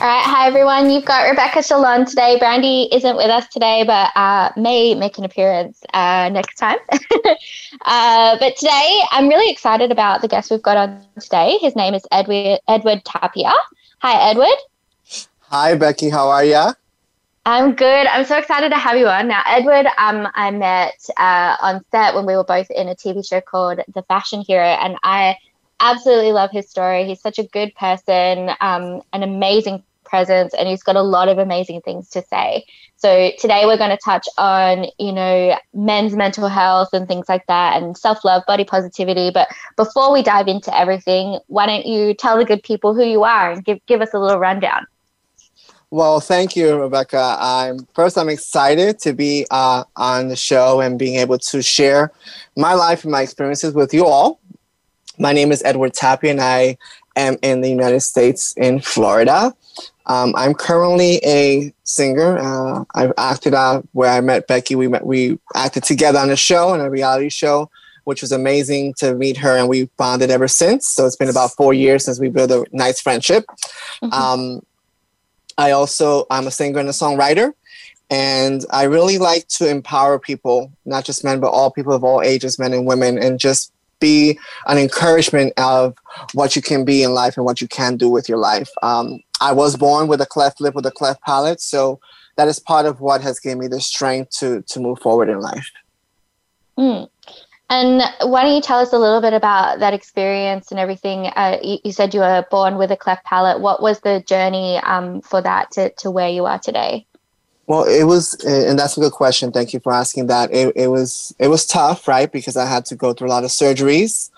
All right. Hi, everyone. You've got Rebecca Shallon today. Brandy isn't with us today, but may make an appearance next time. But today, I'm really excited about the guest we've got on today. His name is Edward Tapia. Hi, Edward. Hi, Becky. How are you? I'm good. I'm so excited to have you on. Now, Edward, I met on set when we were both in a TV show called The Fashion Hero, and I absolutely love his story. He's such a good person, an amazing presence, and he's got a lot of amazing things to say. So today we're going to touch on, men's mental health and things like that, and self-love, body positivity. But before we dive into everything, why don't you tell the good people who you are and give us a little rundown? Well, thank you, Rebecca. I'm excited to be on the show and being able to share my life and my experiences with you all. My name is Edward Tapia, and I am in the United States in Florida. I'm currently a singer. I've acted out where I met Becky. We acted together on a show, on a reality show, which was amazing to meet her, and we bonded ever since. So it's been about 4 years since we built a nice friendship. Mm-hmm. I'm a singer and a songwriter, and I really like to empower people, not just men, but all people of all ages, men and women, and just be an encouragement of what you can be in life and what you can do with your life. I was born with a cleft lip, with a cleft palate, so that is part of what has given me the strength to move forward in life. Mm. And why don't you tell us a little bit about that experience and everything? You said you were born with a cleft palate. What was the journey for that to where you are today? Well, it was, and that's a good question. Thank you for asking that. It was tough, right? Because I had to go through a lot of surgeries.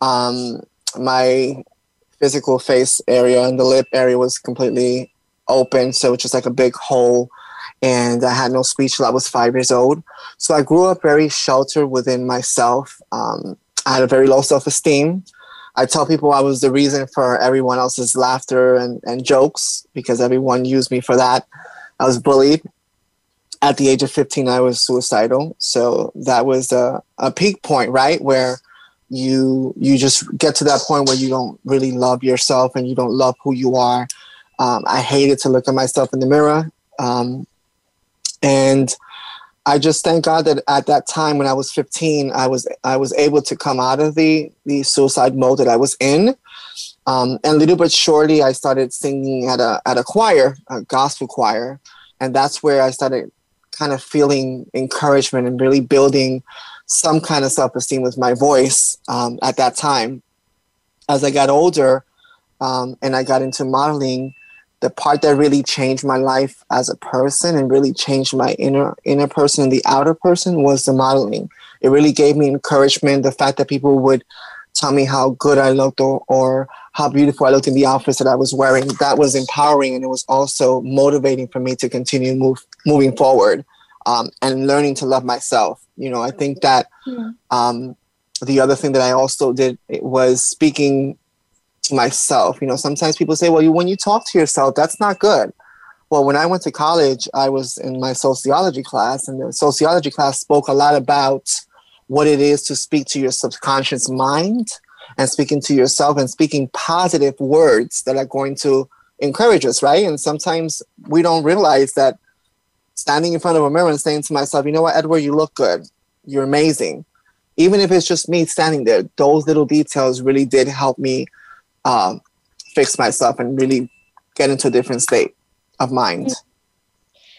My physical face area and the lip area was completely open, so it's just like a big hole. And I had no speech till I was 5 years old. So I grew up very sheltered within myself. I had a very low self-esteem. I tell people I was the reason for everyone else's laughter and jokes, because everyone used me for that. I was bullied. At the age of 15, I was suicidal. So that was a peak point, right? Where you just get to that point where you don't really love yourself and you don't love who you are. I hated to look at myself in the mirror. And I just thank God that at that time when I was 15, I was able to come out of the suicide mode that I was in. And little but surely, I started singing at a choir, a gospel choir, and that's where I started kind of feeling encouragement and really building some kind of self-esteem with my voice at that time. As I got older and I got into modeling, the part that really changed my life as a person and really changed my inner person and the outer person was the modeling. It really gave me encouragement, the fact that people would tell me how good I looked or how beautiful I looked in the outfits that I was wearing. That was empowering, and it was also motivating for me to continue moving forward and learning to love myself. I think that the other thing that I also did was speaking to myself. Sometimes people say, well, when you talk to yourself, that's not good. Well, when I went to college, I was in my sociology class, and the sociology class spoke a lot about what it is to speak to your subconscious mind and speaking to yourself and speaking positive words that are going to encourage us, right? And sometimes we don't realize that standing in front of a mirror and saying to myself, you know what, Edward, you look good. You're amazing. Even if it's just me standing there, those little details really did help me fix myself and really get into a different state of mind.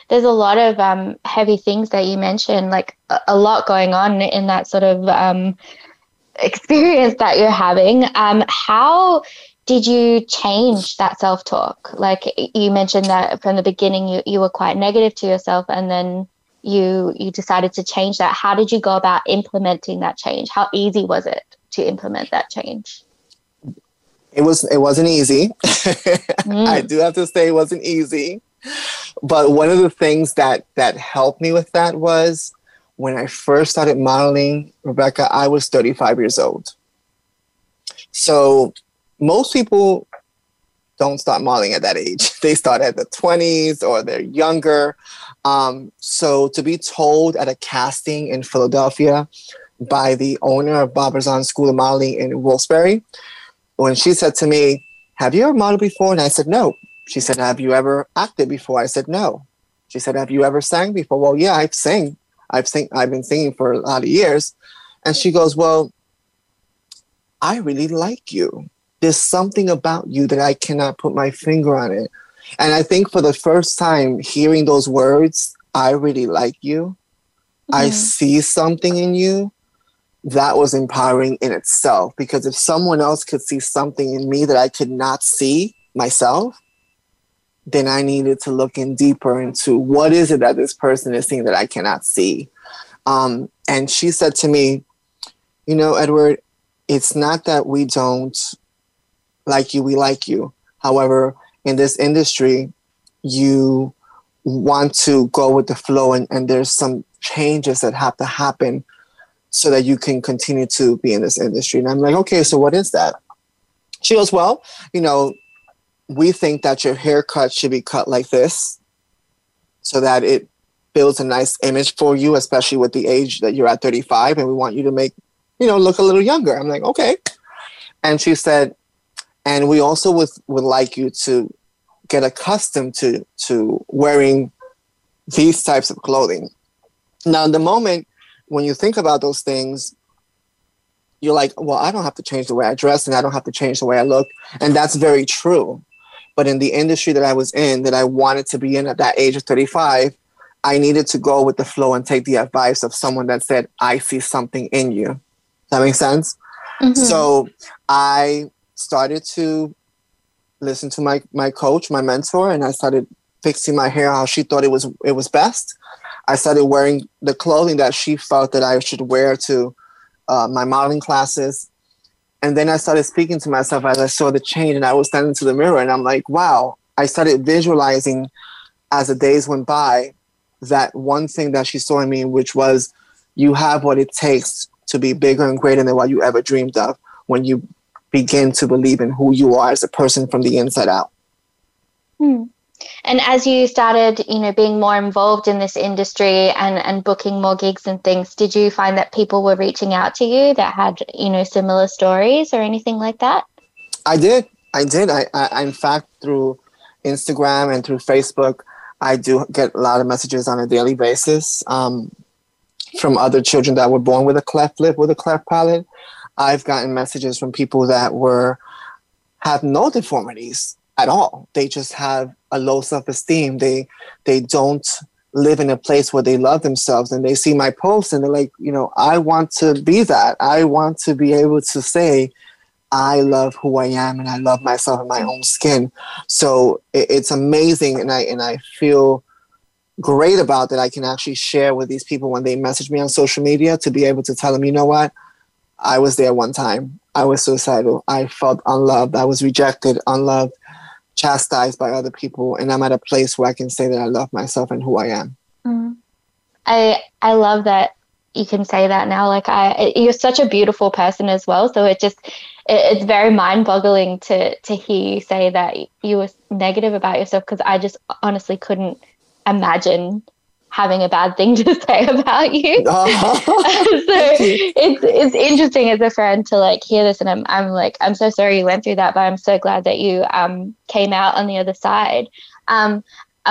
There's a lot of heavy things that you mentioned, like a lot going on in that sort of experience that you're having. How did you change that self-talk? Like you mentioned that from the beginning, you were quite negative to yourself, and then you decided to change that. How did you go about implementing that change? How easy was it to implement that change? It wasn't easy. I do have to say it wasn't easy. But one of the things that helped me with that was when I first started modeling, Rebecca, I was 35 years old. So most people don't start modeling at that age. They start at the 20s or they're younger. So to be told at a casting in Philadelphia by the owner of Bobberzahn School of Modeling in Wolfsbury, when she said to me, "Have you ever modeled before?" And I said, "No." She said, "Have you ever acted before?" I said, "No." She said, "Have you ever sang before?" "Well, yeah, I've been singing for a lot of years." And she goes, "Well, I really like you. There's something about you that I cannot put my finger on it." And I think for the first time hearing those words, "I really like you," yeah, "I see something in you," that was empowering in itself. Because if someone else could see something in me that I could not see myself, then I needed to look in deeper into what is it that this person is seeing that I cannot see. And she said to me, "You know, Edward, it's not that we don't like you, we like you. However, in this industry, you want to go with the flow and there's some changes that have to happen so that you can continue to be in this industry." And I'm like, "Okay, so what is that?" She goes, "Well, you know, we think that your haircut should be cut like this so that it builds a nice image for you, especially with the age that you're at 35, and we want you to make, you know, look a little younger." I'm like, "Okay." And she said, "And we also would like you to get accustomed to wearing these types of clothing." Now, in the moment, when you think about those things, you're like, "Well, I don't have to change the way I dress and I don't have to change the way I look." And that's very true. But in the industry that I was in, that I wanted to be in at that age of 35, I needed to go with the flow and take the advice of someone that said, "I see something in you." Does that make sense? Mm-hmm. So I started to listen to my coach, my mentor, and I started fixing my hair how she thought it was best. I started wearing the clothing that she felt that I should wear to my modeling classes. And then I started speaking to myself as I saw the change, and I was standing to the mirror and I'm like, wow. I started visualizing as the days went by that one thing that she saw in me, which was, you have what it takes to be bigger and greater than what you ever dreamed of when you begin to believe in who you are as a person from the inside out. Hmm. And as you started, you know, being more involved in this industry and booking more gigs and things, did you find that people were reaching out to you that had, you know, similar stories or anything like that? I did. I in fact, through Instagram and through Facebook, I do get a lot of messages on a daily basis from other children that were born with a cleft lip, with a cleft palate. I've gotten messages from people that have no deformities at all. They just have a low self-esteem. They don't live in a place where they love themselves, and they see my posts and they're like, you know, I want to be that. I want to be able to say, I love who I am and I love myself in my own skin. So it's amazing, and I feel great about that. I can actually share with these people when they message me on social media to be able to tell them, you know what? I was there one time. I was suicidal. I felt unloved. I was rejected, unloved, chastised by other people. And I'm at a place where I can say that I love myself and who I am. Mm. I love that you can say that now. Like you're such a beautiful person as well. So it just, it's very mind boggling to hear you say that you were negative about yourself, because I just honestly couldn't imagine having a bad thing to say about you. Oh, so you. It's interesting as a friend to like hear this, and I'm like, I'm so sorry you went through that, but I'm so glad that you came out on the other side. I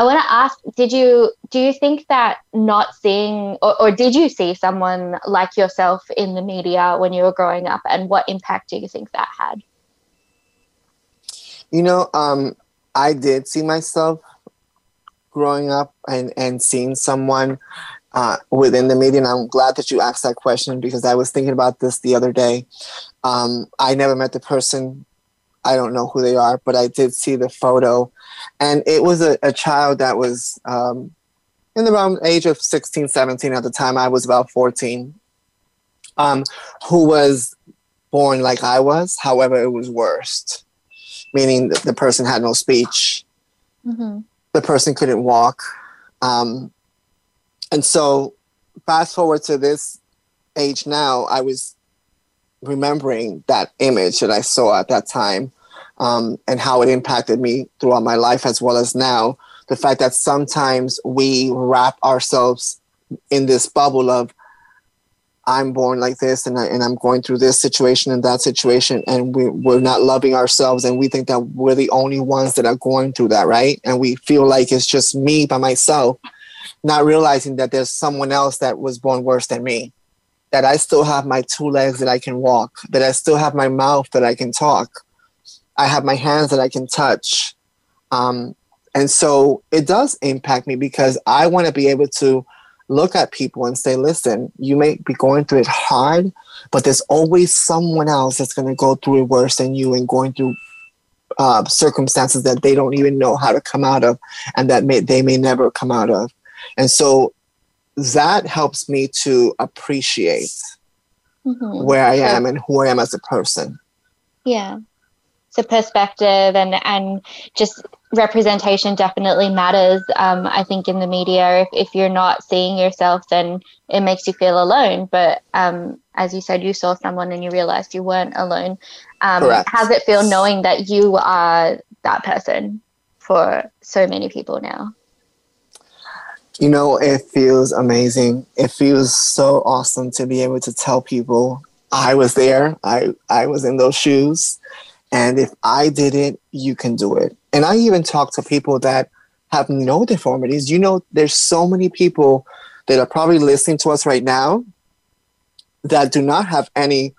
want to ask, do you think that not seeing or did you see someone like yourself in the media when you were growing up, and what impact do you think that had? You know, I did see myself growing up and seeing someone within the media. And I'm glad that you asked that question, because I was thinking about this the other day. I never met the person. I don't know who they are, but I did see the photo. And it was a child that was in the around age of 16, 17 at the time. I was about 14, who was born like I was. However, it was worse, meaning the person had no speech. Mm-hmm. the person couldn't walk. And so fast forward to this age now, I was remembering that image that I saw at that time, and how it impacted me throughout my life as well as now. The fact that sometimes we wrap ourselves in this bubble of, I'm born like this and I'm going through this situation and that situation, and we're not loving ourselves, and we think that we're the only ones that are going through that, right? And we feel like it's just me by myself, not realizing that there's someone else that was born worse than me, that I still have my two legs that I can walk, that I still have my mouth that I can talk, I have my hands that I can touch. And so it does impact me, because I want to be able to look at people and say, listen, you may be going through it hard, but there's always someone else that's going to go through it worse than you and going through circumstances that they don't even know how to come out of, and that they may never come out of. And so that helps me to appreciate where I am and who I am as a person. Yeah. So perspective and just representation definitely matters. I think in the media, if you're not seeing yourself, then it makes you feel alone. But as you said, you saw someone and you realized you weren't alone. Correct. How's it feel knowing that you are that person for so many people now? You know, it feels amazing. It feels so awesome to be able to tell people I was there. I was in those shoes. And if I did it, you can do it. And I even talk to people that have no deformities. You know, there's so many people that are probably listening to us right now that do not have any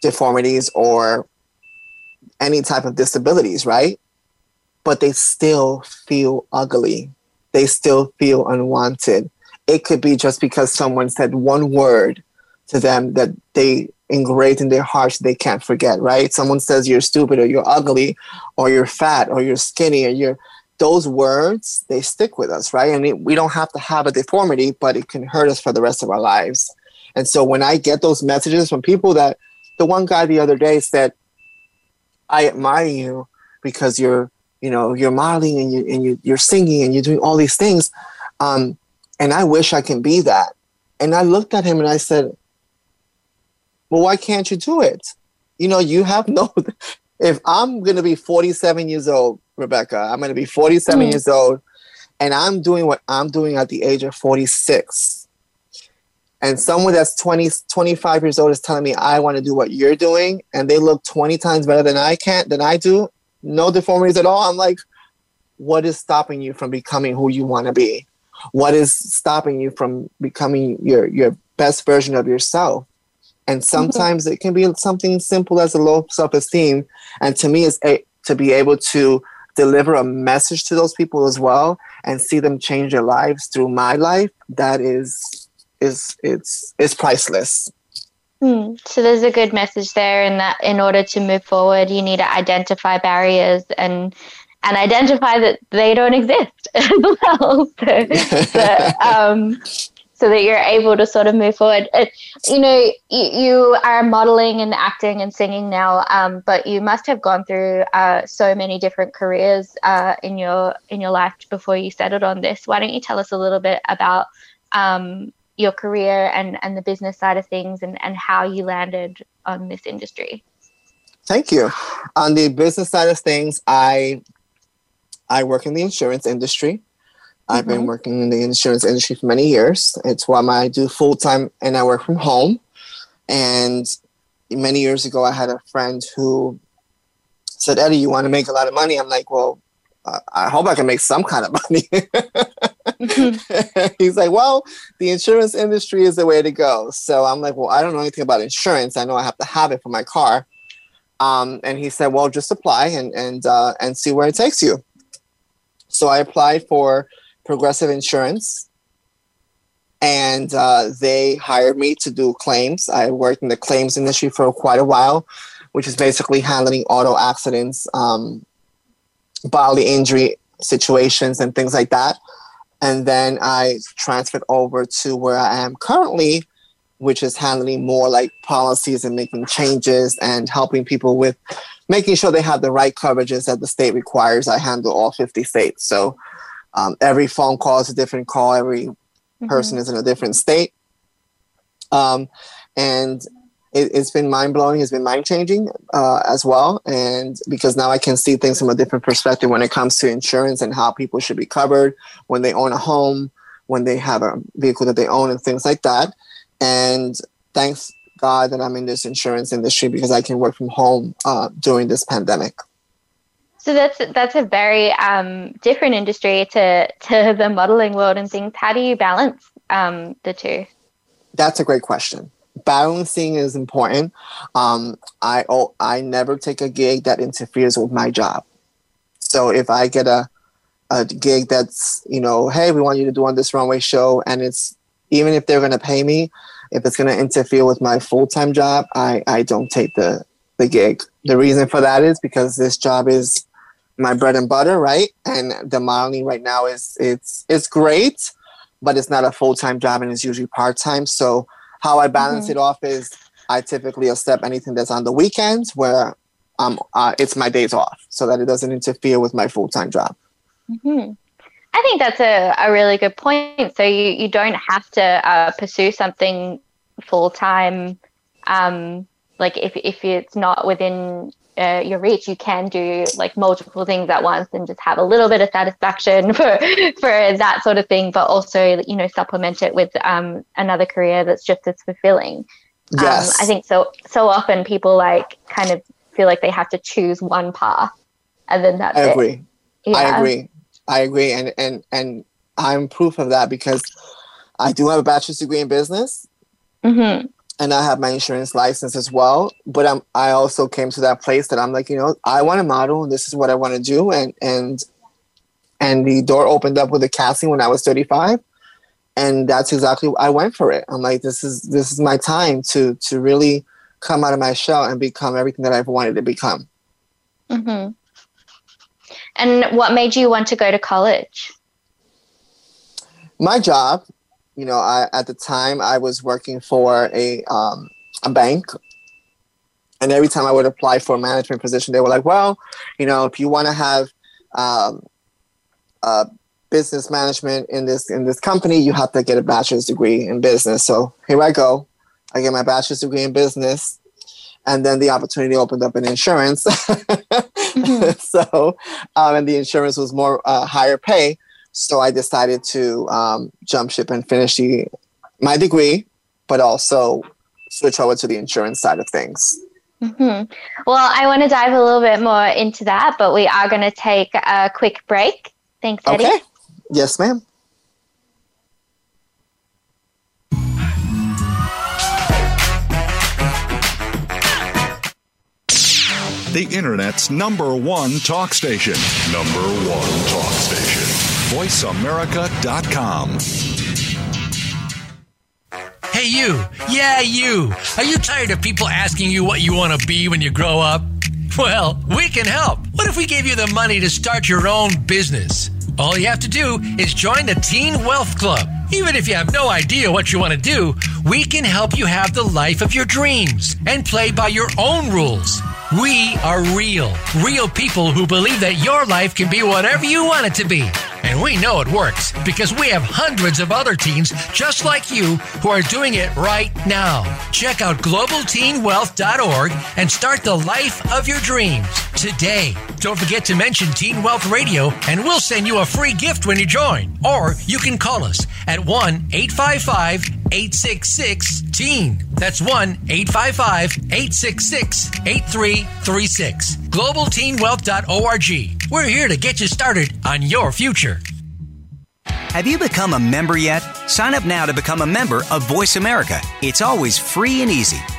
deformities or any type of disabilities, right? But they still feel ugly. They still feel unwanted. It could be just because someone said one word to them that they engraved in their hearts they can't forget, right? Someone says you're stupid or you're ugly or you're fat or you're skinny or you're, those words, they stick with us, right? And we don't have to have a deformity, but it can hurt us for the rest of our lives. And so when I get those messages from people that, the one guy the other day said, I admire you because you're modeling and you're singing and you're doing all these things. And I wish I can be that. And I looked at him and I said, well, why can't you do it? You know, you have no, if I'm going to be 47 years old, Rebecca, I'm going to be 47 years old, and I'm doing what I'm doing at the age of 46. And someone that's 20, 25 years old is telling me I want to do what you're doing, and they look 20 times better than I do. No deformities at all. I'm like, what is stopping you from becoming who you want to be? What is stopping you from becoming your best version of yourself? And sometimes it can be something simple as a low self-esteem. And to me, it's to be able to deliver a message to those people as well and see them change their lives through my life. That is priceless. So there's a good message there in that in order to move forward, you need to identify barriers and identify that they don't exist as well. So that you're able to sort of move forward. You know, you are modeling and acting and singing now, but you must have gone through so many different careers in your life before you settled on this. Why don't you tell us a little bit about your career and the business side of things and how you landed on this industry? Thank you. On the business side of things, I work in the insurance industry. I've been working in the insurance industry for many years. It's why I do full-time and I work from home. And many years ago, I had a friend who said, Eddie, you want to make a lot of money? I'm like, well, I hope I can make some kind of money. He's like, well, the insurance industry is the way to go. So I'm like, well, I don't know anything about insurance. I know I have to have it for my car. And he said, well, just apply and see where it takes you. So I applied for Progressive Insurance, and they hired me to do claims. I worked in the claims industry for quite a while, which is basically handling auto accidents, bodily injury situations, and things like that. And then I transferred over to where I am currently, which is handling more like policies and making changes and helping people with making sure they have the right coverages that the state requires. I handle all 50 states. So every phone call is a different call. Every person is in a different state. And it's been mind-blowing. It's been mind-changing as well. And because now I can see things from a different perspective when it comes to insurance and how people should be covered when they own a home, when they have a vehicle that they own and things like that. And thanks God that I'm in this insurance industry because I can work from home during this pandemic. So that's a very different industry to the modeling world and things. How do you balance the two? That's a great question. Balancing is important. I never take a gig that interferes with my job. So if I get a gig that's, you know, hey, we want you to do on this runway show, and it's, even if they're going to pay me, if it's going to interfere with my full-time job, I don't take the gig. The reason for that is because this job is my bread and butter, right? And the modeling right now is it's great, but it's not a full-time job and it's usually part-time. So how I balance it off is I typically accept anything that's on the weekends where it's my days off so that it doesn't interfere with my full-time job. Mm-hmm. I think that's a really good point. So you don't have to pursue something full-time. Like if it's not within your reach, you can do like multiple things at once and just have a little bit of satisfaction for that sort of thing, but also, you know, supplement it with another career that's just as fulfilling. Yes. I think so often people like kind of feel like they have to choose one path and then that's it. I agree. And I'm proof of that because I do have a bachelor's degree in business. Mm-hmm. And I have my insurance license as well. But I also came to that place that I'm like, you know, I want to model and this is what I want to do. And the door opened up with the casting when I was 35. And that's exactly what I went for it. I'm like, this is my time to really come out of my shell and become everything that I've wanted to become. Mm-hmm. And what made you want to go to college? My job. You know, at the time I was working for a bank, and every time I would apply for a management position, they were like, well, you know, if you want to have business management in this company, you have to get a bachelor's degree in business. So here I go. I get my bachelor's degree in business, and then the opportunity opened up in insurance. Mm-hmm. So, and the insurance was more higher pay. So I decided to jump ship and finish my degree, but also switch over to the insurance side of things. Mm-hmm. Well, I want to dive a little bit more into that, but we are going to take a quick break. Thanks, Eddie. Okay. Yes, ma'am. The Internet's #1 talk station. #1 talk station. VoiceAmerica.com. Hey, you. Yeah, you. Are you tired of people asking you what you want to be when you grow up? Well, we can help. What if we gave you the money to start your own business? All you have to do is join the Teen Wealth Club. Even if you have no idea what you want to do, we can help you have the life of your dreams and play by your own rules. We are real people who believe that your life can be whatever you want it to be. And we know it works because we have hundreds of other teens just like you who are doing it right now. Check out globalteenwealth.org and start the life of your dreams today. Don't forget to mention Teen Wealth Radio and we'll send you a free gift when you join. Or you can call us at 1-855-866-TEEN. That's 1-855-866-8336. globalteenwealth.org. We're here to get you started on your future. Have you become a member yet? Sign up now to become a member of Voice America. It's always free and easy.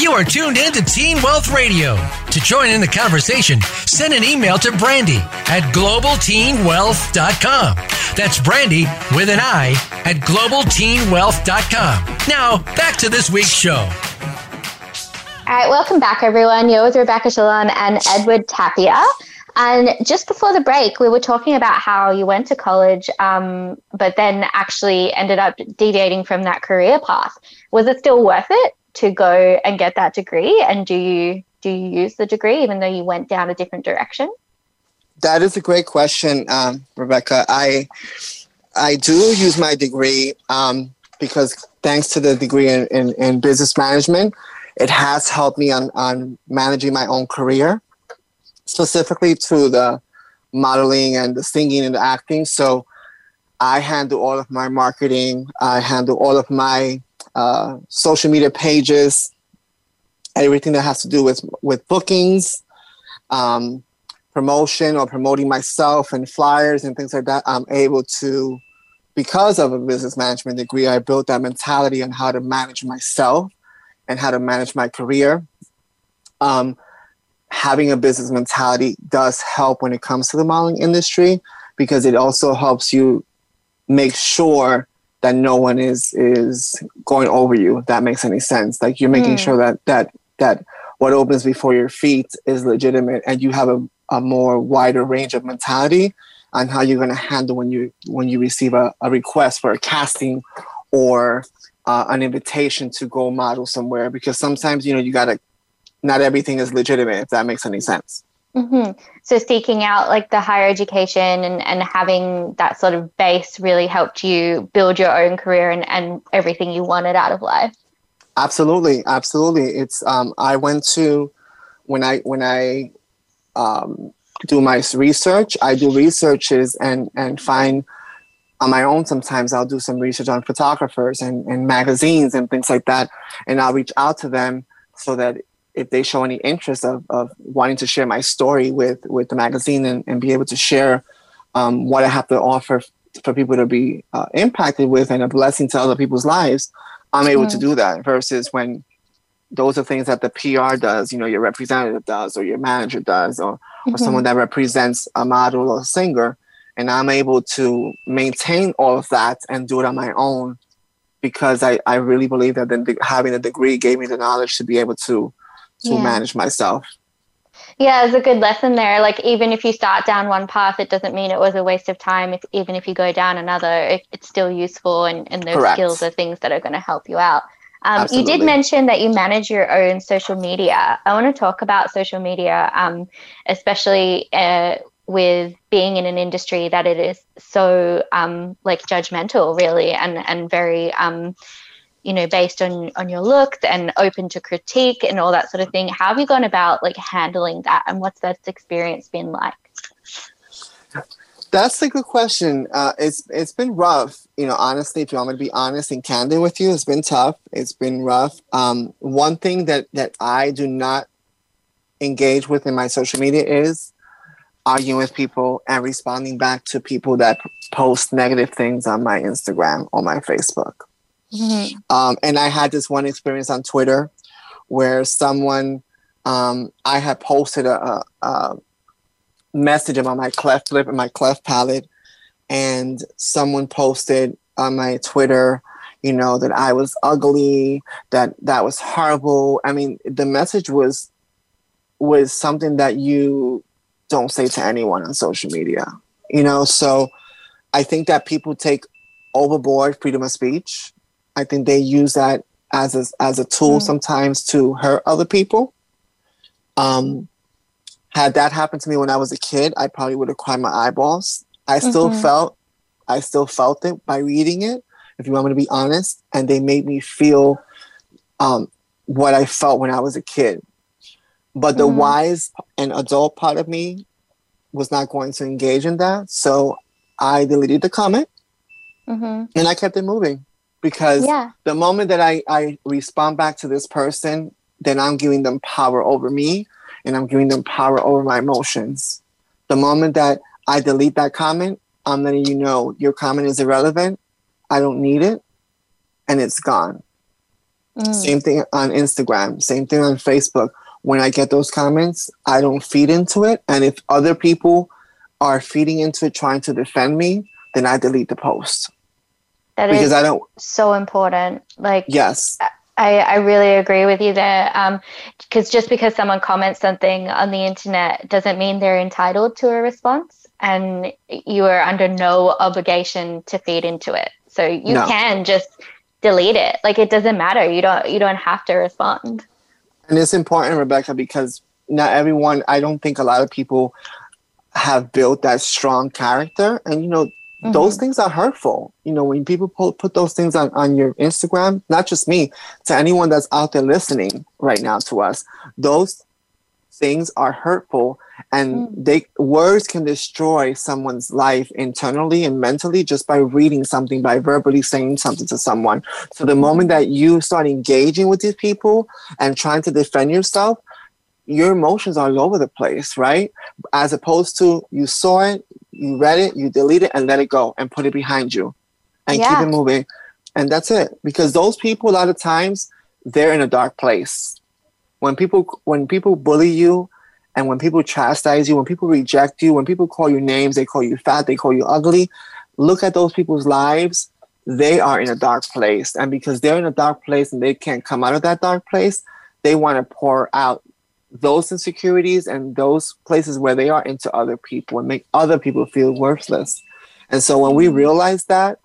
You are tuned in to Teen Wealth Radio. To join in the conversation, send an email to Brandy at globalteenwealth.com. That's Brandy with an I at globalteenwealth.com. Now, back to this week's show. All right, welcome back, everyone. You're with Rebecca Shallon and Edward Tapia. And just before the break, we were talking about how you went to college, but then actually ended up deviating from that career path. Was it still worth it to go and get that degree? And do you use the degree even though you went down a different direction? That is a great question, Rebecca. I do use my degree because thanks to the degree in business management, it has helped me on managing my own career, specifically to the modeling and the singing and the acting. So I handle all of my marketing. I handle all of my social media pages, everything that has to do with bookings, promotion or promoting myself and flyers and things like that. I'm able to, because of a business management degree, I built that mentality on how to manage myself and how to manage my career. Having a business mentality does help when it comes to the modeling industry, because it also helps you make sure that no one is going over you, if that makes any sense. Like, you're making sure that what opens before your feet is legitimate, and you have a more wider range of mentality on how you're going to handle when you receive a request for a casting or an invitation to go model somewhere. Because sometimes, you got to, not everything is legitimate, if that makes any sense. Mm-hmm. So seeking out like the higher education and having that sort of base really helped you build your own career and everything you wanted out of life. Absolutely. Absolutely. It's, I went to, when I do my research, I do researches and find on my own. Sometimes I'll do some research on photographers and magazines and things like that. And I'll reach out to them so that if they show any interest of wanting to share my story with the magazine and be able to share what I have to offer for people to be impacted with and a blessing to other people's lives, I'm able to do that, versus when those are things that the PR does, your representative does or your manager does or someone that represents a model or a singer. And I'm able to maintain all of that and do it on my own, because I really believe that having a degree gave me the knowledge to be able to manage myself. Yeah, it's a good lesson there. Like, even if you start down one path, it doesn't mean it was a waste of time. It's, even if you go down another, it's still useful, and those Correct. Skills are things that are going to help you out. You did mention that you manage your own social media. I want to talk about social media, especially with being in an industry that it is so judgmental, really, and very based on your looks and open to critique and all that sort of thing. How have you gone about handling that, and what's that experience been like? That's a good question. It's been rough. Honestly, if you want me to be honest and candid with you, it's been tough. It's been rough. One thing that I do not engage with in my social media is arguing with people and responding back to people that post negative things on my Instagram or my Facebook. Mm-hmm. And I had this one experience on Twitter where someone, I had posted a message about my cleft lip and my cleft palate, and someone posted on my Twitter, that I was ugly, that was horrible. I mean, the message was something that you don't say to anyone on social media, so I think that people take overboard freedom of speech. I think they use that as a tool sometimes to hurt other people. Had that happened to me when I was a kid, I probably would have cried my eyeballs. I still felt it by reading it, if you want me to be honest. And they made me feel what I felt when I was a kid. But the wise and adult part of me was not going to engage in that. So I deleted the comment and I kept it moving. Because the moment that I respond back to this person, then I'm giving them power over me. and I'm giving them power over my emotions. The moment that I delete that comment, I'm letting you know your comment is irrelevant. I don't need it. And it's gone. Mm. Same thing on Instagram. Same thing on Facebook. When I get those comments, I don't feed into it. And if other people are feeding into it, trying to defend me, then I delete the post. That because is I don't, so important. Like, yes. I really agree with you there. Because just because someone comments something on the internet doesn't mean they're entitled to a response, and you are under no obligation to feed into it. So you can just delete it. Like, it doesn't matter. You don't have to respond. And it's important, Rebecca, because not everyone, I don't think a lot of people have built that strong character. And, you know, mm-hmm. those things are hurtful. You know, when people put those things on your Instagram, not just me, to anyone that's out there listening right now to us, those things are hurtful, and words can destroy someone's life internally and mentally just by reading something, by verbally saying something to someone. So the moment that you start engaging with these people and trying to defend yourself, your emotions are all over the place, right? As opposed to you saw it, you read it, you delete it, and let it go and put it behind you and keep it moving. And that's it. Because those people, a lot of times, they're in a dark place. When people bully you, and when people chastise you, when people reject you, when people call you names, they call you fat, they call you ugly, look at those people's lives. They are in a dark place. And because they're in a dark place and they can't come out of that dark place, they want to pour out those insecurities and those places where they are into other people and make other people feel worthless. And so when we realize that,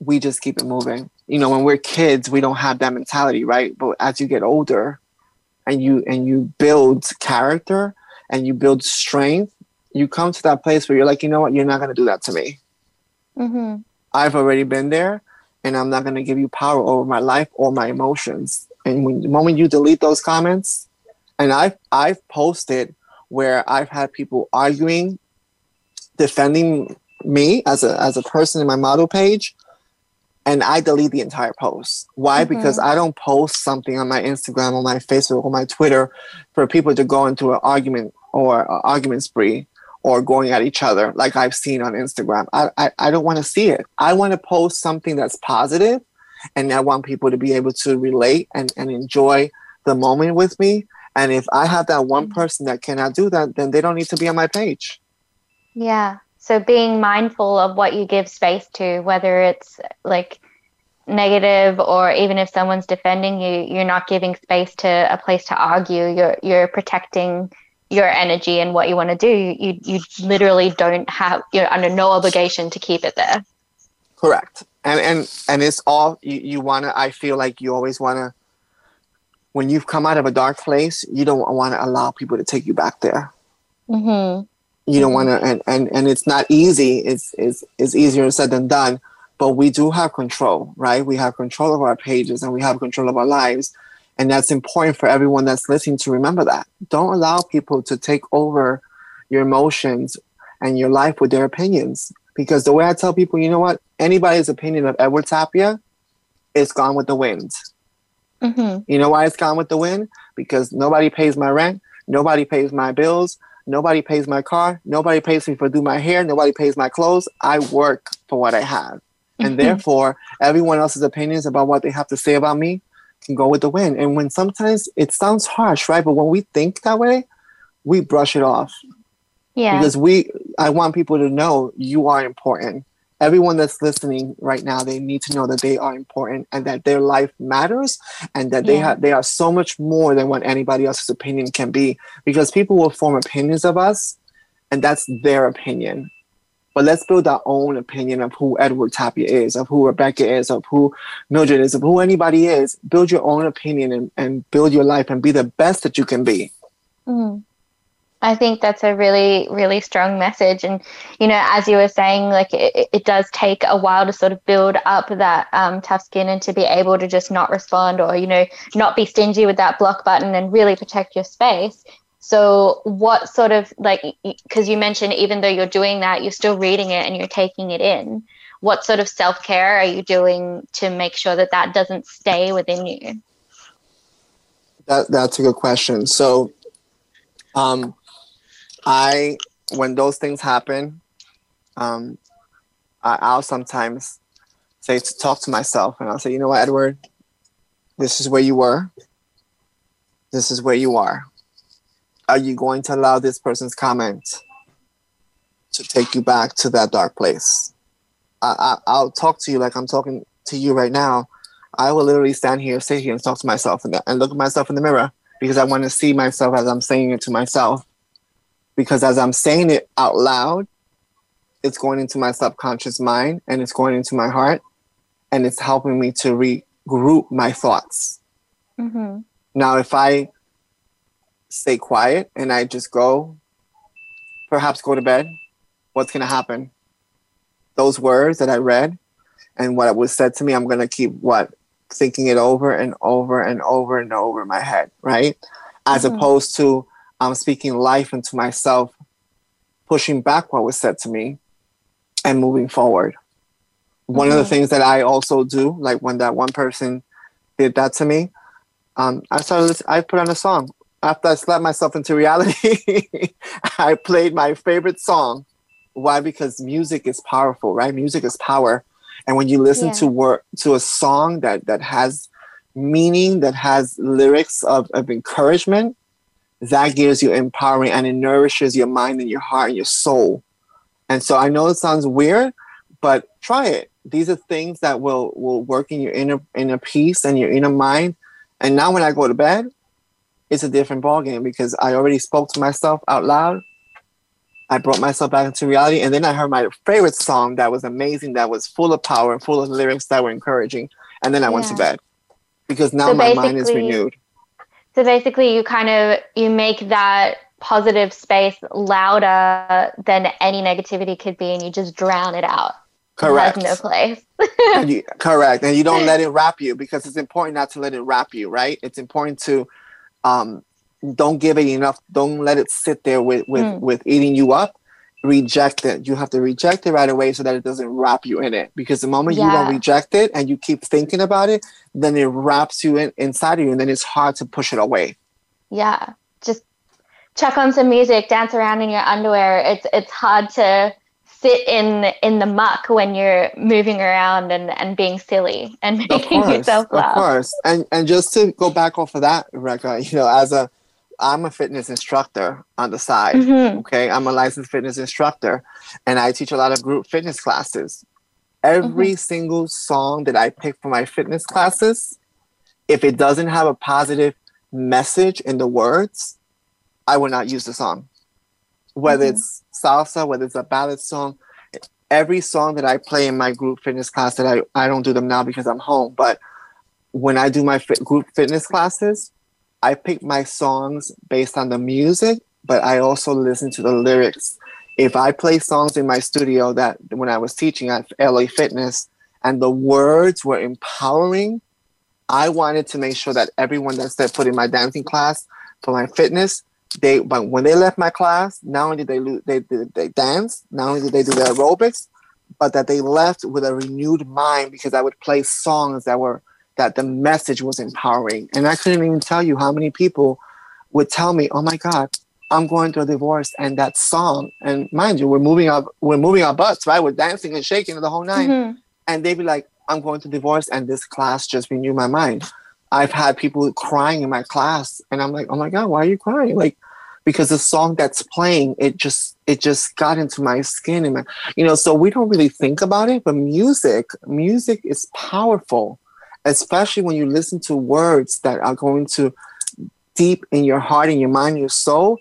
we just keep it moving. You know, when we're kids, we don't have that mentality, right? But as you get older, and you build character and you build strength, you come to that place where you're like, you know what, you're not going to do that to me. Mm-hmm. I've already been there, and I'm not going to give you power over my life or my emotions. And the moment you delete those comments, and I've posted where I've had people arguing, defending me as a person in my model page, and I delete the entire post. Why? Mm-hmm. Because I don't post something on my Instagram or my Facebook or my Twitter for people to go into an argument or an argument spree or going at each other like I've seen on Instagram. I don't want to see it. I want to post something that's positive, and I want people to be able to relate and enjoy the moment with me. And if I have that one person that cannot do that, then they don't need to be on my page. Yeah. So being mindful of what you give space to, whether it's like negative or even if someone's defending you, you're not giving space to a place to argue. You're protecting your energy and what you want to do. You literally don't have, you're under no obligation to keep it there. Correct. And it's all you want to, I feel like you always want to, when you've come out of a dark place, you don't want to allow people to take you back there. Mm-hmm. You don't want to, and it's not easy. It's easier said than done, but we do have control, right? We have control of our pages and we have control of our lives. And that's important for everyone that's listening to remember that. Don't allow people to take over your emotions and your life with their opinions. Because the way I tell people, you know what? Anybody's opinion of Edward Tapia is gone with the wind. Mm-hmm. You know why it's gone with the wind? Because nobody pays my rent. Nobody pays my bills. Nobody pays my car. Nobody pays me for do my hair. Nobody pays my clothes. I work for what I have. And therefore, everyone else's opinions about what they have to say about me can go with the wind. And when sometimes it sounds harsh, right? But when we think that way, we brush it off. Yeah. Because I want people to know you are important. Everyone that's listening right now, they need to know that they are important and that their life matters and that they are so much more than what anybody else's opinion can be, because people will form opinions of us and that's their opinion. But let's build our own opinion of who Edward Tapia is, of who Rebecca is, of who Mildred is, of who anybody is. Build your own opinion and build your life and be the best that you can be. Mm-hmm. I think that's a really, really strong message. And, you know, as you were saying, like it does take a while to sort of build up that tough skin and to be able to just not respond or, you know, not be stingy with that block button and really protect your space. So what sort of like, because you mentioned even though you're doing that, you're still reading it and you're taking it in. What sort of self-care are you doing to make sure that that doesn't stay within you? That's a good question. So When those things happen, I'll sometimes say to talk to myself, and I'll say, you know what, Edward, this is where you were. This is where you are. Are you going to allow this person's comment to take you back to that dark place? I'll talk to you like I'm talking to you right now. I will literally sit here and talk to myself and look at myself in the mirror, because I want to see myself as I'm saying it to myself. Because as I'm saying it out loud, it's going into my subconscious mind and it's going into my heart, and it's helping me to regroup my thoughts. Mm-hmm. Now, if I stay quiet and I just perhaps go to bed, what's going to happen? Those words that I read and what was said to me, I'm going to keep thinking it over and over and over and over in my head, right? As mm-hmm. opposed to I'm speaking life into myself, pushing back what was said to me and moving forward. Mm-hmm. One of the things that I also do, like when that one person did that to me, I put on a song. After I slapped myself into reality, I played my favorite song. Why? Because music is powerful, right? Music is power. And when you listen to a song that has meaning, that has lyrics of encouragement, that gives you empowering, and it nourishes your mind and your heart and your soul. And so I know it sounds weird, but try it. These are things that will work in your inner peace and your inner mind. And now when I go to bed, it's a different ballgame, because I already spoke to myself out loud. I brought myself back into reality, and then I heard my favorite song that was amazing, that was full of power and full of lyrics that were encouraging, and then I went to bed, because now my mind is renewed. So basically you make that positive space louder than any negativity could be, and you just drown it out. Correct. It has no place. Correct. And you don't let it wrap you, because it's important not to let it wrap you, right? It's important to don't give it enough. Don't let it sit there with eating you up. Reject it. You have to reject it right away so that it doesn't wrap you in it. Because the moment you don't reject it and you keep thinking about it, then it wraps you inside of you, and then it's hard to push it away. Yeah. Just chuck on some music, dance around in your underwear. It's hard to sit in the muck when you're moving around and being silly and making yourself laugh. Of course. And just to go back off of that, Rebecca, I'm a fitness instructor on the side. Mm-hmm. Okay. I'm a licensed fitness instructor, and I teach a lot of group fitness classes. Every single song that I pick for my fitness classes, if it doesn't have a positive message in the words, I will not use the song. Whether it's salsa, whether it's a ballad song, every song that I play in my group fitness class that I don't do them now because I'm home. But when I do my group fitness classes, I pick my songs based on the music, but I also listen to the lyrics. If I play songs in my studio that when I was teaching at LA Fitness and the words were empowering, I wanted to make sure that everyone that set foot in my dancing class for my fitness, but when they left my class, not only did they dance, not only did they do their aerobics, but that they left with a renewed mind, because I would play songs that the message was empowering. And I couldn't even tell you how many people would tell me, oh my God, I'm going through a divorce, and that song, and mind you, we're moving our butts, right? We're dancing and shaking the whole night. Mm-hmm. And they'd be like, I'm going through divorce, and this class just renewed my mind. I've had people crying in my class, and I'm like, oh my God, why are you crying? Like, because the song that's playing, it just got into my skin. And so we don't really think about it, but music is powerful. Especially when you listen to words that are going to deep in your heart, in your mind, your soul,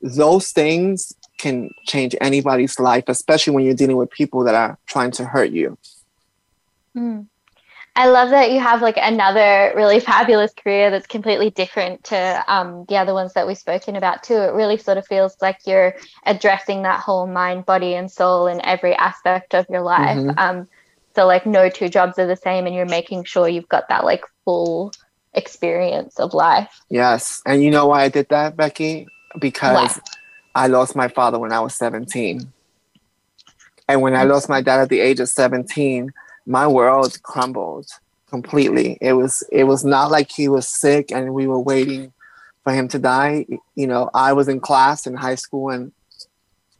those things can change anybody's life, especially when you're dealing with people that are trying to hurt you. Mm. I love that you have another really fabulous career that's completely different to the other ones that we've spoken about too. It really sort of feels like you're addressing that whole mind, body, and soul in every aspect of your life. Mm-hmm. So no two jobs are the same, and you're making sure you've got that full experience of life. Yes. And you know why I did that, Becky? Because I lost my father when I was 17. And when I lost my dad at the age of 17, my world crumbled completely. It was not like he was sick and we were waiting for him to die. You know, I was in class in high school and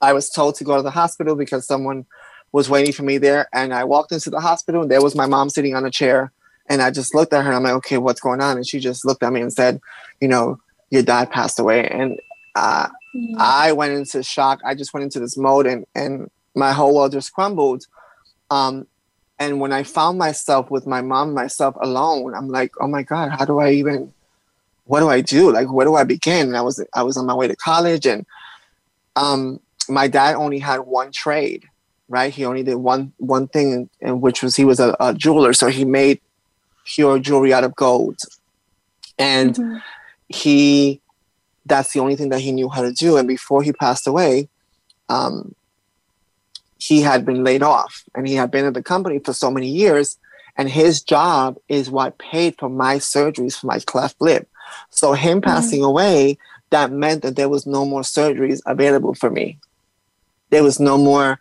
I was told to go to the hospital because someone was waiting for me there. And I walked into the hospital and there was my mom sitting on a chair. And I just looked at her and I'm like, okay, what's going on? And she just looked at me and said, you know, your dad passed away. And I went into shock. I just went into this mode and my whole world just crumbled. And when I found myself with my mom, myself alone, I'm like, oh my God, how do I even, what do I do? Like, where do I begin? And I was on my way to college and my dad only had one trade, right? He only did one thing, and which was he was a jeweler. So he made pure jewelry out of gold. And that's the only thing that he knew how to do. And before he passed away, he had been laid off and he had been at the company for so many years. And his job is what paid for my surgeries for my cleft lip. So him passing away, that meant that there was no more surgeries available for me. There was no more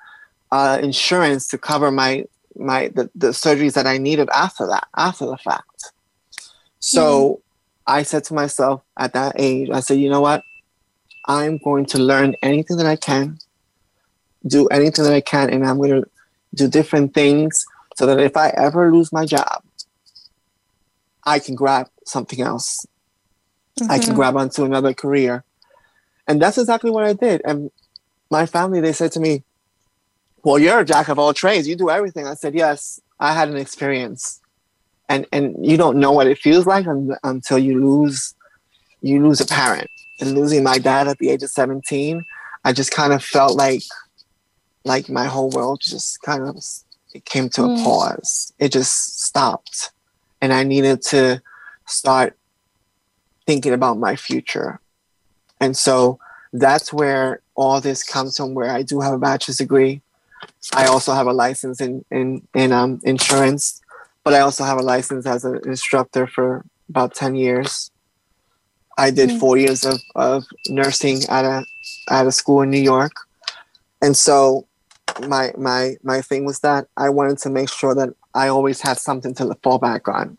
insurance to cover the surgeries that I needed after the fact. So I said to myself at that age, I said, you know what? I'm going to learn anything that I can, do anything that I can, and I'm going to do different things so that if I ever lose my job, I can grab something else. I can grab onto another career. And that's exactly what I did. And my family, they said to me, well, you're a jack of all trades. You do everything. I said, yes, I had an experience. And you don't know what it feels like until you lose a parent. And losing my dad at the age of 17, I just kind of felt like my whole world just kind of, it came to a pause. It just stopped. And I needed to start thinking about my future. And so that's where all this comes from, where I do have a bachelor's degree. I also have a license in insurance, but I also have a license as an instructor for about 10 years. I did 4 years of nursing at a school in New York. And so my thing was that I wanted to make sure that I always had something to fall back on.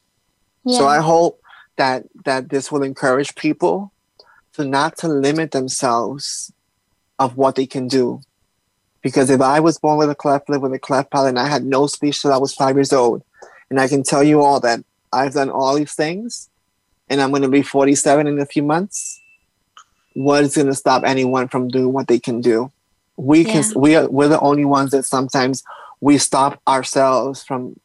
Yeah. So I hope that this will encourage people to not to limit themselves of what they can do. Because if I was born with a cleft lip, with a cleft palate, and I had no speech till I was 5 years old, and I can tell you all that I've done all these things, and I'm going to be 47 in a few months, what is going to stop anyone from doing what they can do? We're the only ones that sometimes we stop ourselves from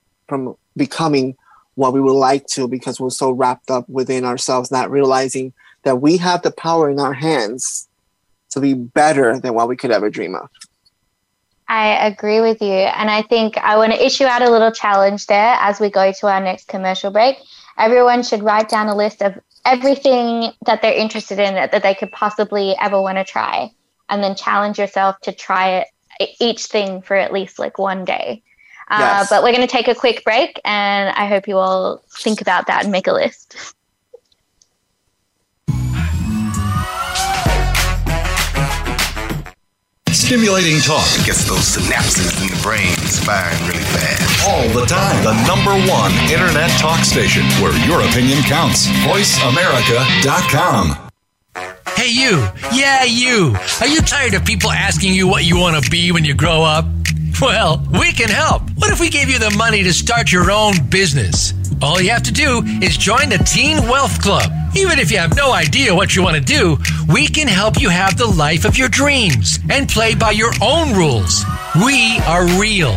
becoming what we would like to, because we're so wrapped up within ourselves, not realizing that we have the power in our hands to be better than what we could ever dream of. I agree with you. And I think I want to issue out a little challenge there as we go to our next commercial break. Everyone should write down a list of everything that they're interested in that they could possibly ever want to try, and then challenge yourself to try it, each thing for at least like one day. Yes. But we're going to take a quick break, and I hope you all think about that and make a list. Stimulating talk gets those synapses in the brain firing really fast. All the time. The number one internet talk station where your opinion counts. VoiceAmerica.com. Hey, you. Yeah, you. Are you tired of people asking you what you want to be when you grow up? Well, we can help. What if we gave you the money to start your own business? All you have to do is join the Teen Wealth Club. Even if you have no idea what you want to do, we can help you have the life of your dreams and play by your own rules. We are real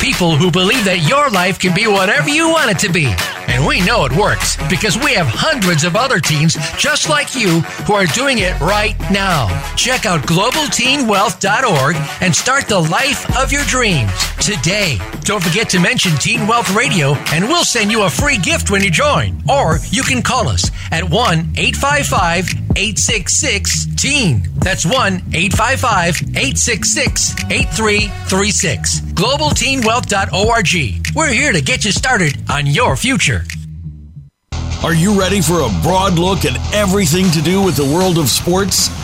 people who believe that your life can be whatever you want it to be. And we know it works because we have hundreds of other teens just like you who are doing it right now. Check out globalteenwealth.org and start the life of your dreams today. Don't forget to mention Teen Wealth Radio and we'll send you a free gift when you join. Or you can call us at 1-855-866-TEEN. That's 1-855-866-8336. globalteenwealth.org. We're here to get you started on your future. Are you ready for a broad look at everything to do with the world of sports?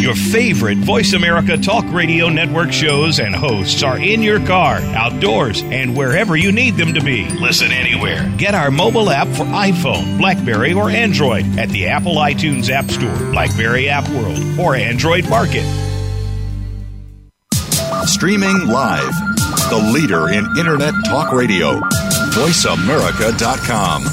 Your favorite Voice America Talk Radio Network shows and hosts are in your car, outdoors, and wherever you need them to be. Listen anywhere. Get our mobile app for iPhone, BlackBerry, or Android at the Apple iTunes App Store, BlackBerry App World, or Android Market. Streaming live. The leader in Internet Talk Radio. VoiceAmerica.com.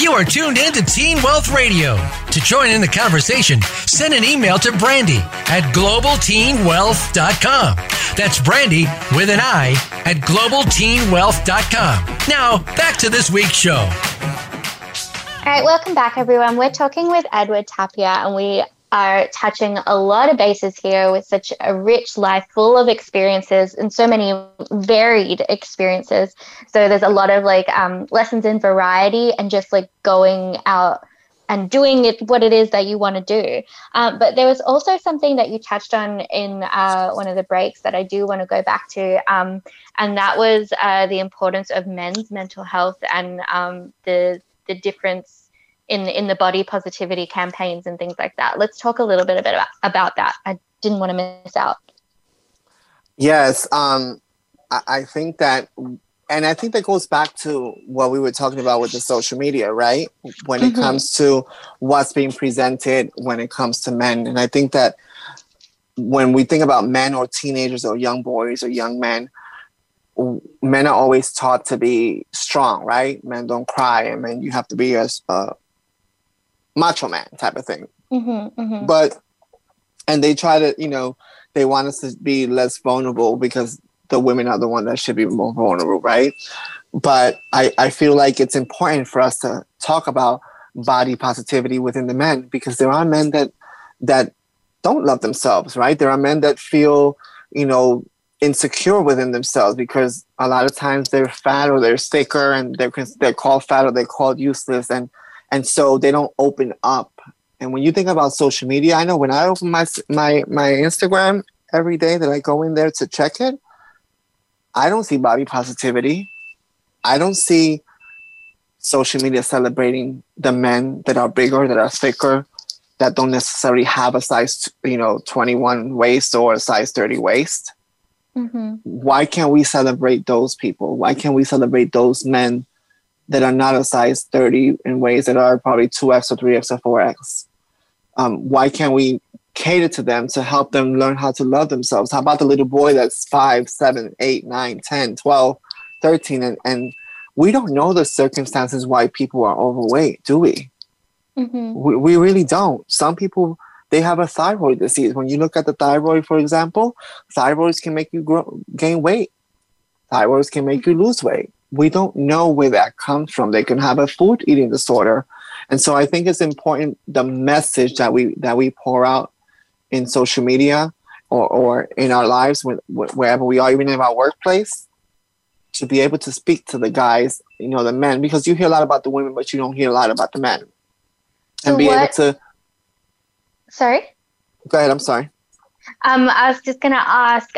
You are tuned in to Teen Wealth Radio. To join in the conversation, send an email to Brandy at globalteenwealth.com. That's Brandy with an I at globalteenwealth.com. Now, back to this week's show. All right, welcome back, everyone. We're talking with Edward Tapia, and we are touching a lot of bases here with such a rich life full of experiences and so many varied experiences. So there's a lot of lessons in variety and just like going out and doing it what it is that you want to do. But there was also something that you touched on in one of the breaks that I do want to go back to, and that was the importance of men's mental health and the difference in the body positivity campaigns and things like that. Let's talk a little bit about that. I didn't want to miss out. Yes, I think that, and I think that goes back to what we were talking about with the social media, right? When it comes to what's being presented when it comes to men. And I think that when we think about men or teenagers or young boys or young men are always taught to be strong, right? Men don't cry, and men, you have to be a macho man type of thing. But, and they try to, they want us to be less vulnerable because the women are the one that should be more vulnerable, right? But I feel like it's important for us to talk about body positivity within the men, because there are men that don't love themselves, right? There are men that feel, insecure within themselves because a lot of times they're fat or they're thicker, and they're called fat or they're called useless, and so they don't open up. And when you think about social media, I know when I open my Instagram every day that I go in there to check it, I don't see body positivity. I don't see social media celebrating the men that are bigger, that are thicker, that don't necessarily have a size 21 waist or a size 30 waist. Why can't we celebrate those people? Why can't we celebrate those men that are not a size 30 in ways that are probably 2X or 3X or 4X? Why can't we cater to them to help them learn how to love themselves? How about the little boy that's 5, 7, 8, 9, 10, 12, 13? And we don't know the circumstances why people are overweight, do we? We really don't. Some people, they have a thyroid disease. When you look at the thyroid, for example, thyroids can make you gain weight. Thyroids can make you lose weight. We don't know where that comes from. They can have a food eating disorder. And so I think it's important, the message that we pour out in social media or in our lives, wherever we are, even in our workplace, to be able to speak to the guys, the men, because you hear a lot about the women, but you don't hear a lot about the men. And be able to... Sorry? Go ahead, I'm sorry. I was just going to ask,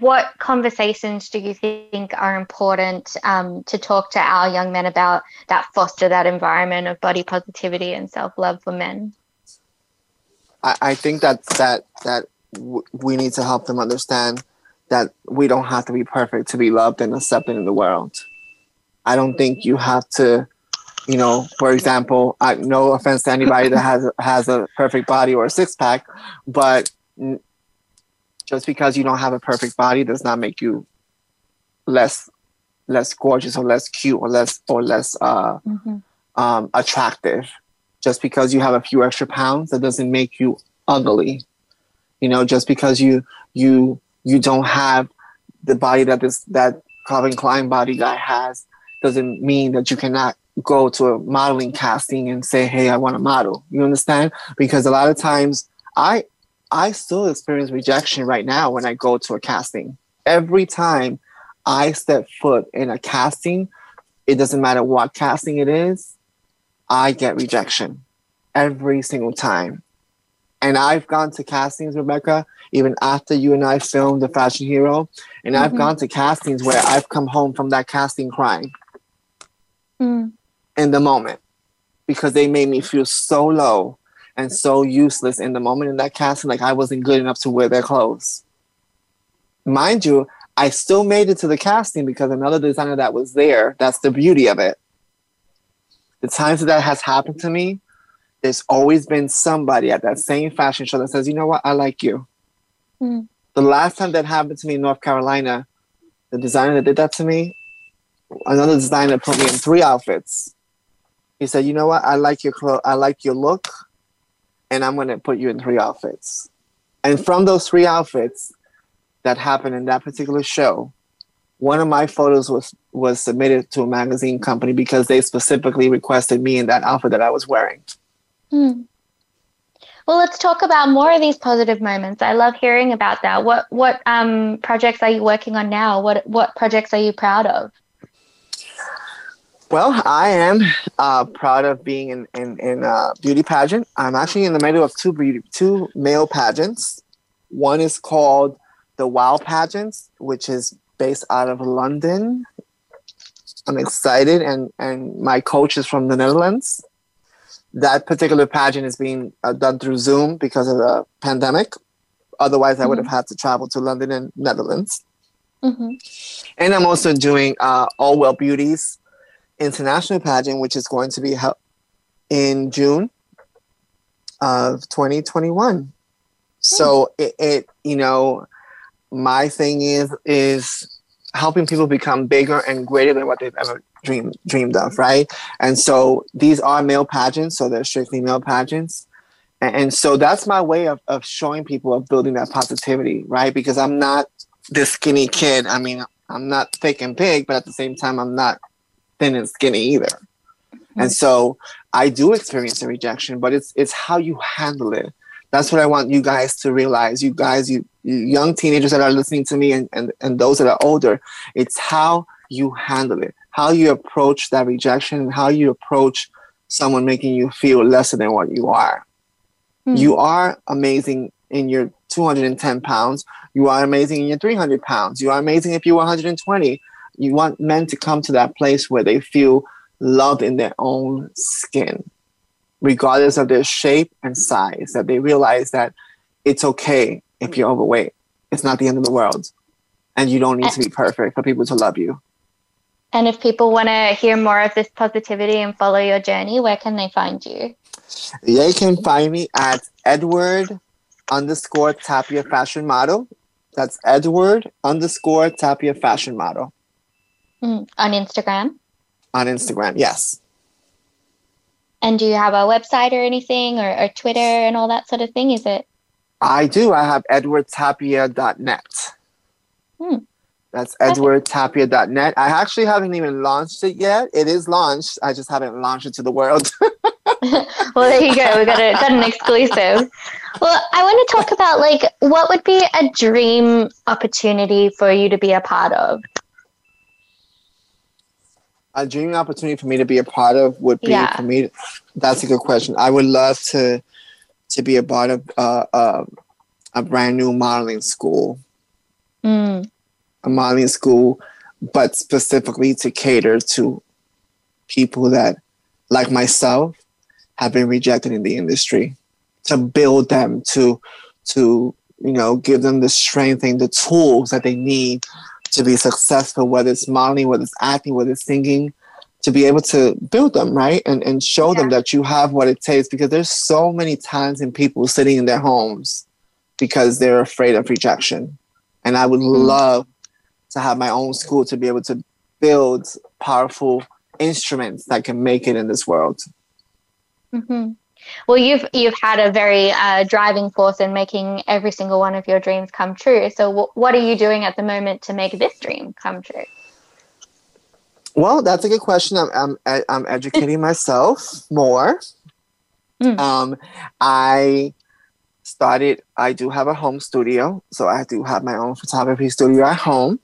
what conversations do you think are important to talk to our young men about that foster that environment of body positivity and self-love for men? I think that we need to help them understand that we don't have to be perfect to be loved and accepted in the world. I don't think you have to... for example, no offense to anybody that has a perfect body or a six pack, but just because you don't have a perfect body does not make you less gorgeous or less cute or less attractive. Just because you have a few extra pounds, that doesn't make you ugly. Just because you don't have the body that Calvin Klein body guy has, doesn't mean that you cannot go to a modeling casting and say, hey, I want to model. You understand? Because a lot of times I still experience rejection right now when I go to a casting. Every time I step foot in a casting, it doesn't matter what casting it is, I get rejection every single time. And I've gone to castings, Rebecca, even after you and I filmed The Fashion Hero. And I've gone to castings where I've come home from that casting crying in the moment, because they made me feel so low and so useless in the moment in that casting, like I wasn't good enough to wear their clothes. Mind you, I still made it to the casting because another designer that was there, that's the beauty of it. The times that has happened to me, there's always been somebody at that same fashion show that says, you know what, I like you. The last time that happened to me in North Carolina, the designer that did that to me, another designer put me in 3 outfits. He said, you know what, I like your clothes, I like your look, and I'm going to put you in 3 outfits. And from those 3 outfits that happened in that particular show, one of my photos was submitted to a magazine company because they specifically requested me in that outfit that I was wearing. Well, let's talk about more of these positive moments. I love hearing about that. What projects are you working on now? What projects are you proud of? Well, I am proud of being in beauty pageant. I'm actually in the middle of two male pageants. One is called The Wow Pageants, which is based out of London. I'm excited, and my coach is from the Netherlands. That particular pageant is being done through Zoom because of the pandemic. Otherwise, I would have had to travel to London and Netherlands. And I'm also doing All Well Beauties International Pageant, which is going to be held in June of 2021. So it you know, my thing is helping people become bigger and greater than what they've ever dreamed of, right? And so these are male pageants, so they're strictly male pageants. And so that's my way of showing people, of building that positivity, right? Because I'm not this skinny kid. I mean, I'm not thick and big, but at the same time, I'm not thin and skinny either. And so I do experience the rejection, but it's how you handle it. That's what I want you guys to realize. You guys, you young teenagers that are listening to me and those that are older, it's how you handle it, how you approach that rejection, and how you approach someone making you feel lesser than what you are. You are amazing in your 210 pounds. You are amazing in your 300 pounds. You are amazing if you're 120. You want men to come to that place where they feel loved in their own skin, regardless of their shape and size, that they realize that it's okay if you're overweight. It's not the end of the world. And you don't need to be perfect for people to love you. And if people want to hear more of this positivity and follow your journey, where can they find you? They can find me at Edward_Tapia Fashion Model. That's Edward_Tapia Fashion Model. On Instagram? On Instagram, yes. And do you have a website or anything, or Twitter and all that sort of thing? Is it? I do. I have edwardtapia.net. That's edwardtapia.net. I actually haven't even launched it yet. It is launched. I just haven't launched it to the world. Well, there you go. We got an exclusive. Well, I want to talk about, like, what would be a dream opportunity for you to be a part of? A dream opportunity for me to be a part of would be for me. That's a good question. I would love to be a part of a brand new modeling school. A modeling school, but specifically to cater to people that, like myself, have been rejected in the industry, to build them, to you know, give them the strength and the tools that they need to be successful, whether it's modeling, whether it's acting, whether it's singing, to be able to build them, right? And show them that you have what it takes, because there's so many times in people sitting in their homes because they're afraid of rejection. And I would love to have my own school to be able to build powerful instruments that can make it in this world. Well, you've had a very driving force in making every single one of your dreams come true. So what are you doing at the moment to make this dream come true? Well, that's a good question. I'm educating myself more. I do have a home studio, so I do have my own photography studio at home.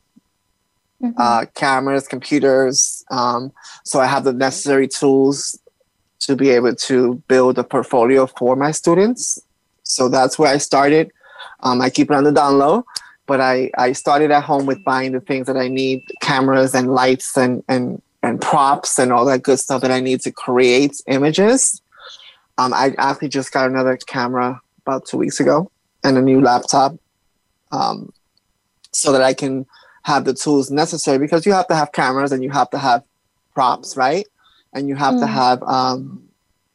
Mm-hmm. Cameras, computers. So I have the necessary tools to be able to build a portfolio for my students. So that's where I started. I keep it on the down low, but I started at home with buying the things that I need, cameras and lights and props and all that good stuff that I need to create images. I actually just got another camera about 2 weeks ago and a new laptop, so that I can have the tools necessary, because you have to have cameras and you have to have props, right? And you have to have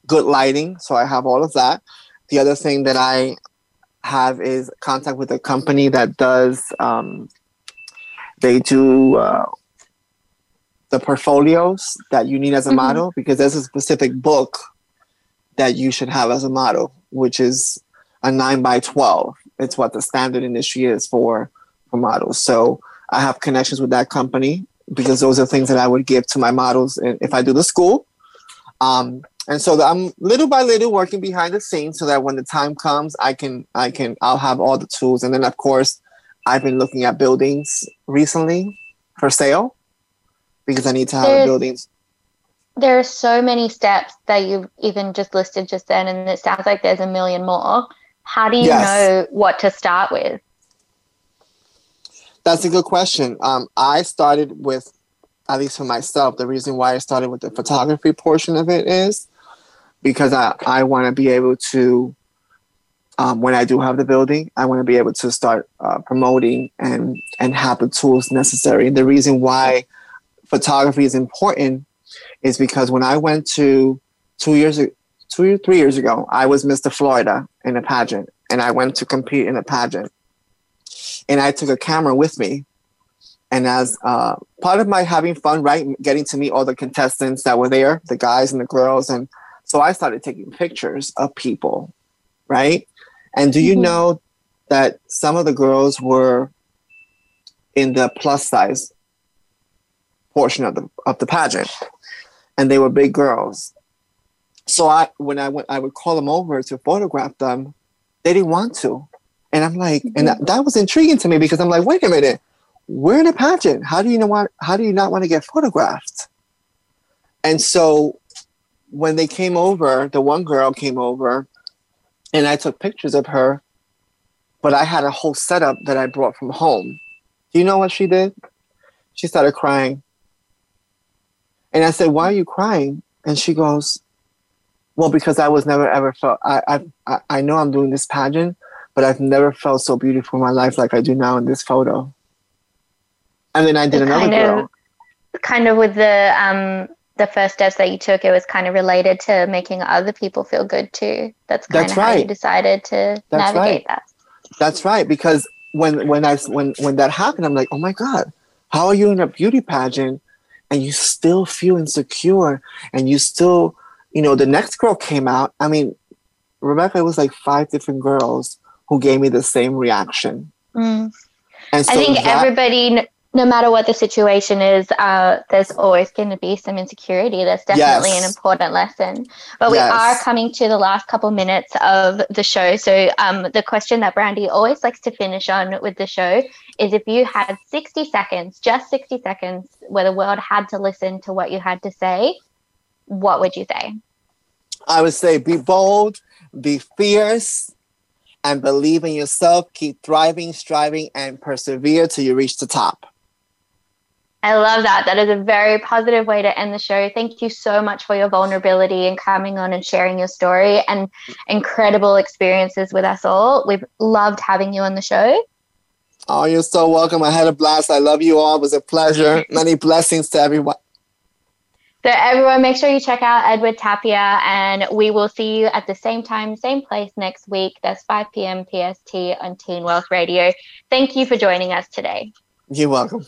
good lighting. So I have all of that. The other thing that I have is contact with a company that does, they do the portfolios that you need as a model, because there's a specific book that you should have as a model, which is a 9x12. It's what the standard industry is for models. So I have connections with that company, because those are things that I would give to my models if I do the school. And so I'm little by little working behind the scenes, so that when the time comes, I'll have all the tools. And then, of course, I've been looking at buildings recently for sale, because I need to have buildings. There are so many steps that you've even just listed just then, and it sounds like there's a million more. How do you know what to start with? That's a good question. I started with, at least for myself, the reason why I started with the photography portion of it is because I want to be able to, when I do have the building, I want to be able to start promoting and have the tools necessary. The reason why photography is important is because when I went to 3 years ago, I was Mr. Florida in a pageant, and I went to compete in a pageant. And I took a camera with me. And as part of my having fun, right, getting to meet all the contestants that were there, the guys and the girls. And so I started taking pictures of people, right? And do you know that some of the girls were in the plus size portion of the pageant, and they were big girls? So when I would call them over to photograph them, they didn't want to. And I'm like, and that was intriguing to me, because I'm like, wait a minute, we're in a pageant. How do you not want to get photographed? And so when they came over, the one girl came over and I took pictures of her, but I had a whole setup that I brought from home. Do you know what she did? She started crying. And I said, why are you crying? And she goes, well, because I was never ever felt, I know I'm doing this pageant, but I've never felt so beautiful in my life like I do now in this photo. And then I did another girl. Kind of with the first steps that you took, it was kind of related to making other people feel good too. That's right. How you decided to navigate that. That's right. Because when that happened, I'm like, oh my God, how are you in a beauty pageant and you still feel insecure and you still, you know, the next girl came out. I mean, Rebecca, it was like 5 different girls who gave me the same reaction. And so I think everybody, no matter what the situation is, there's always going to be some insecurity. That's definitely an important lesson. But we are coming to the last couple minutes of the show. So the question that Brandy always likes to finish on with the show is, if you had 60 seconds, just 60 seconds, where the world had to listen to what you had to say, what would you say? I would say, be bold, be fierce, and believe in yourself. Keep thriving, striving, and persevere till you reach the top. I love that. That is a very positive way to end the show. Thank you so much for your vulnerability and coming on and sharing your story and incredible experiences with us all. We've loved having you on the show. Oh, you're so welcome. I had a blast. I love you all. It was a pleasure. Many blessings to everyone. So everyone, make sure you check out Edward Tapia, and we will see you at the same time, same place next week. That's 5 p.m. PST on Teen Wealth Radio. Thank you for joining us today. You're welcome.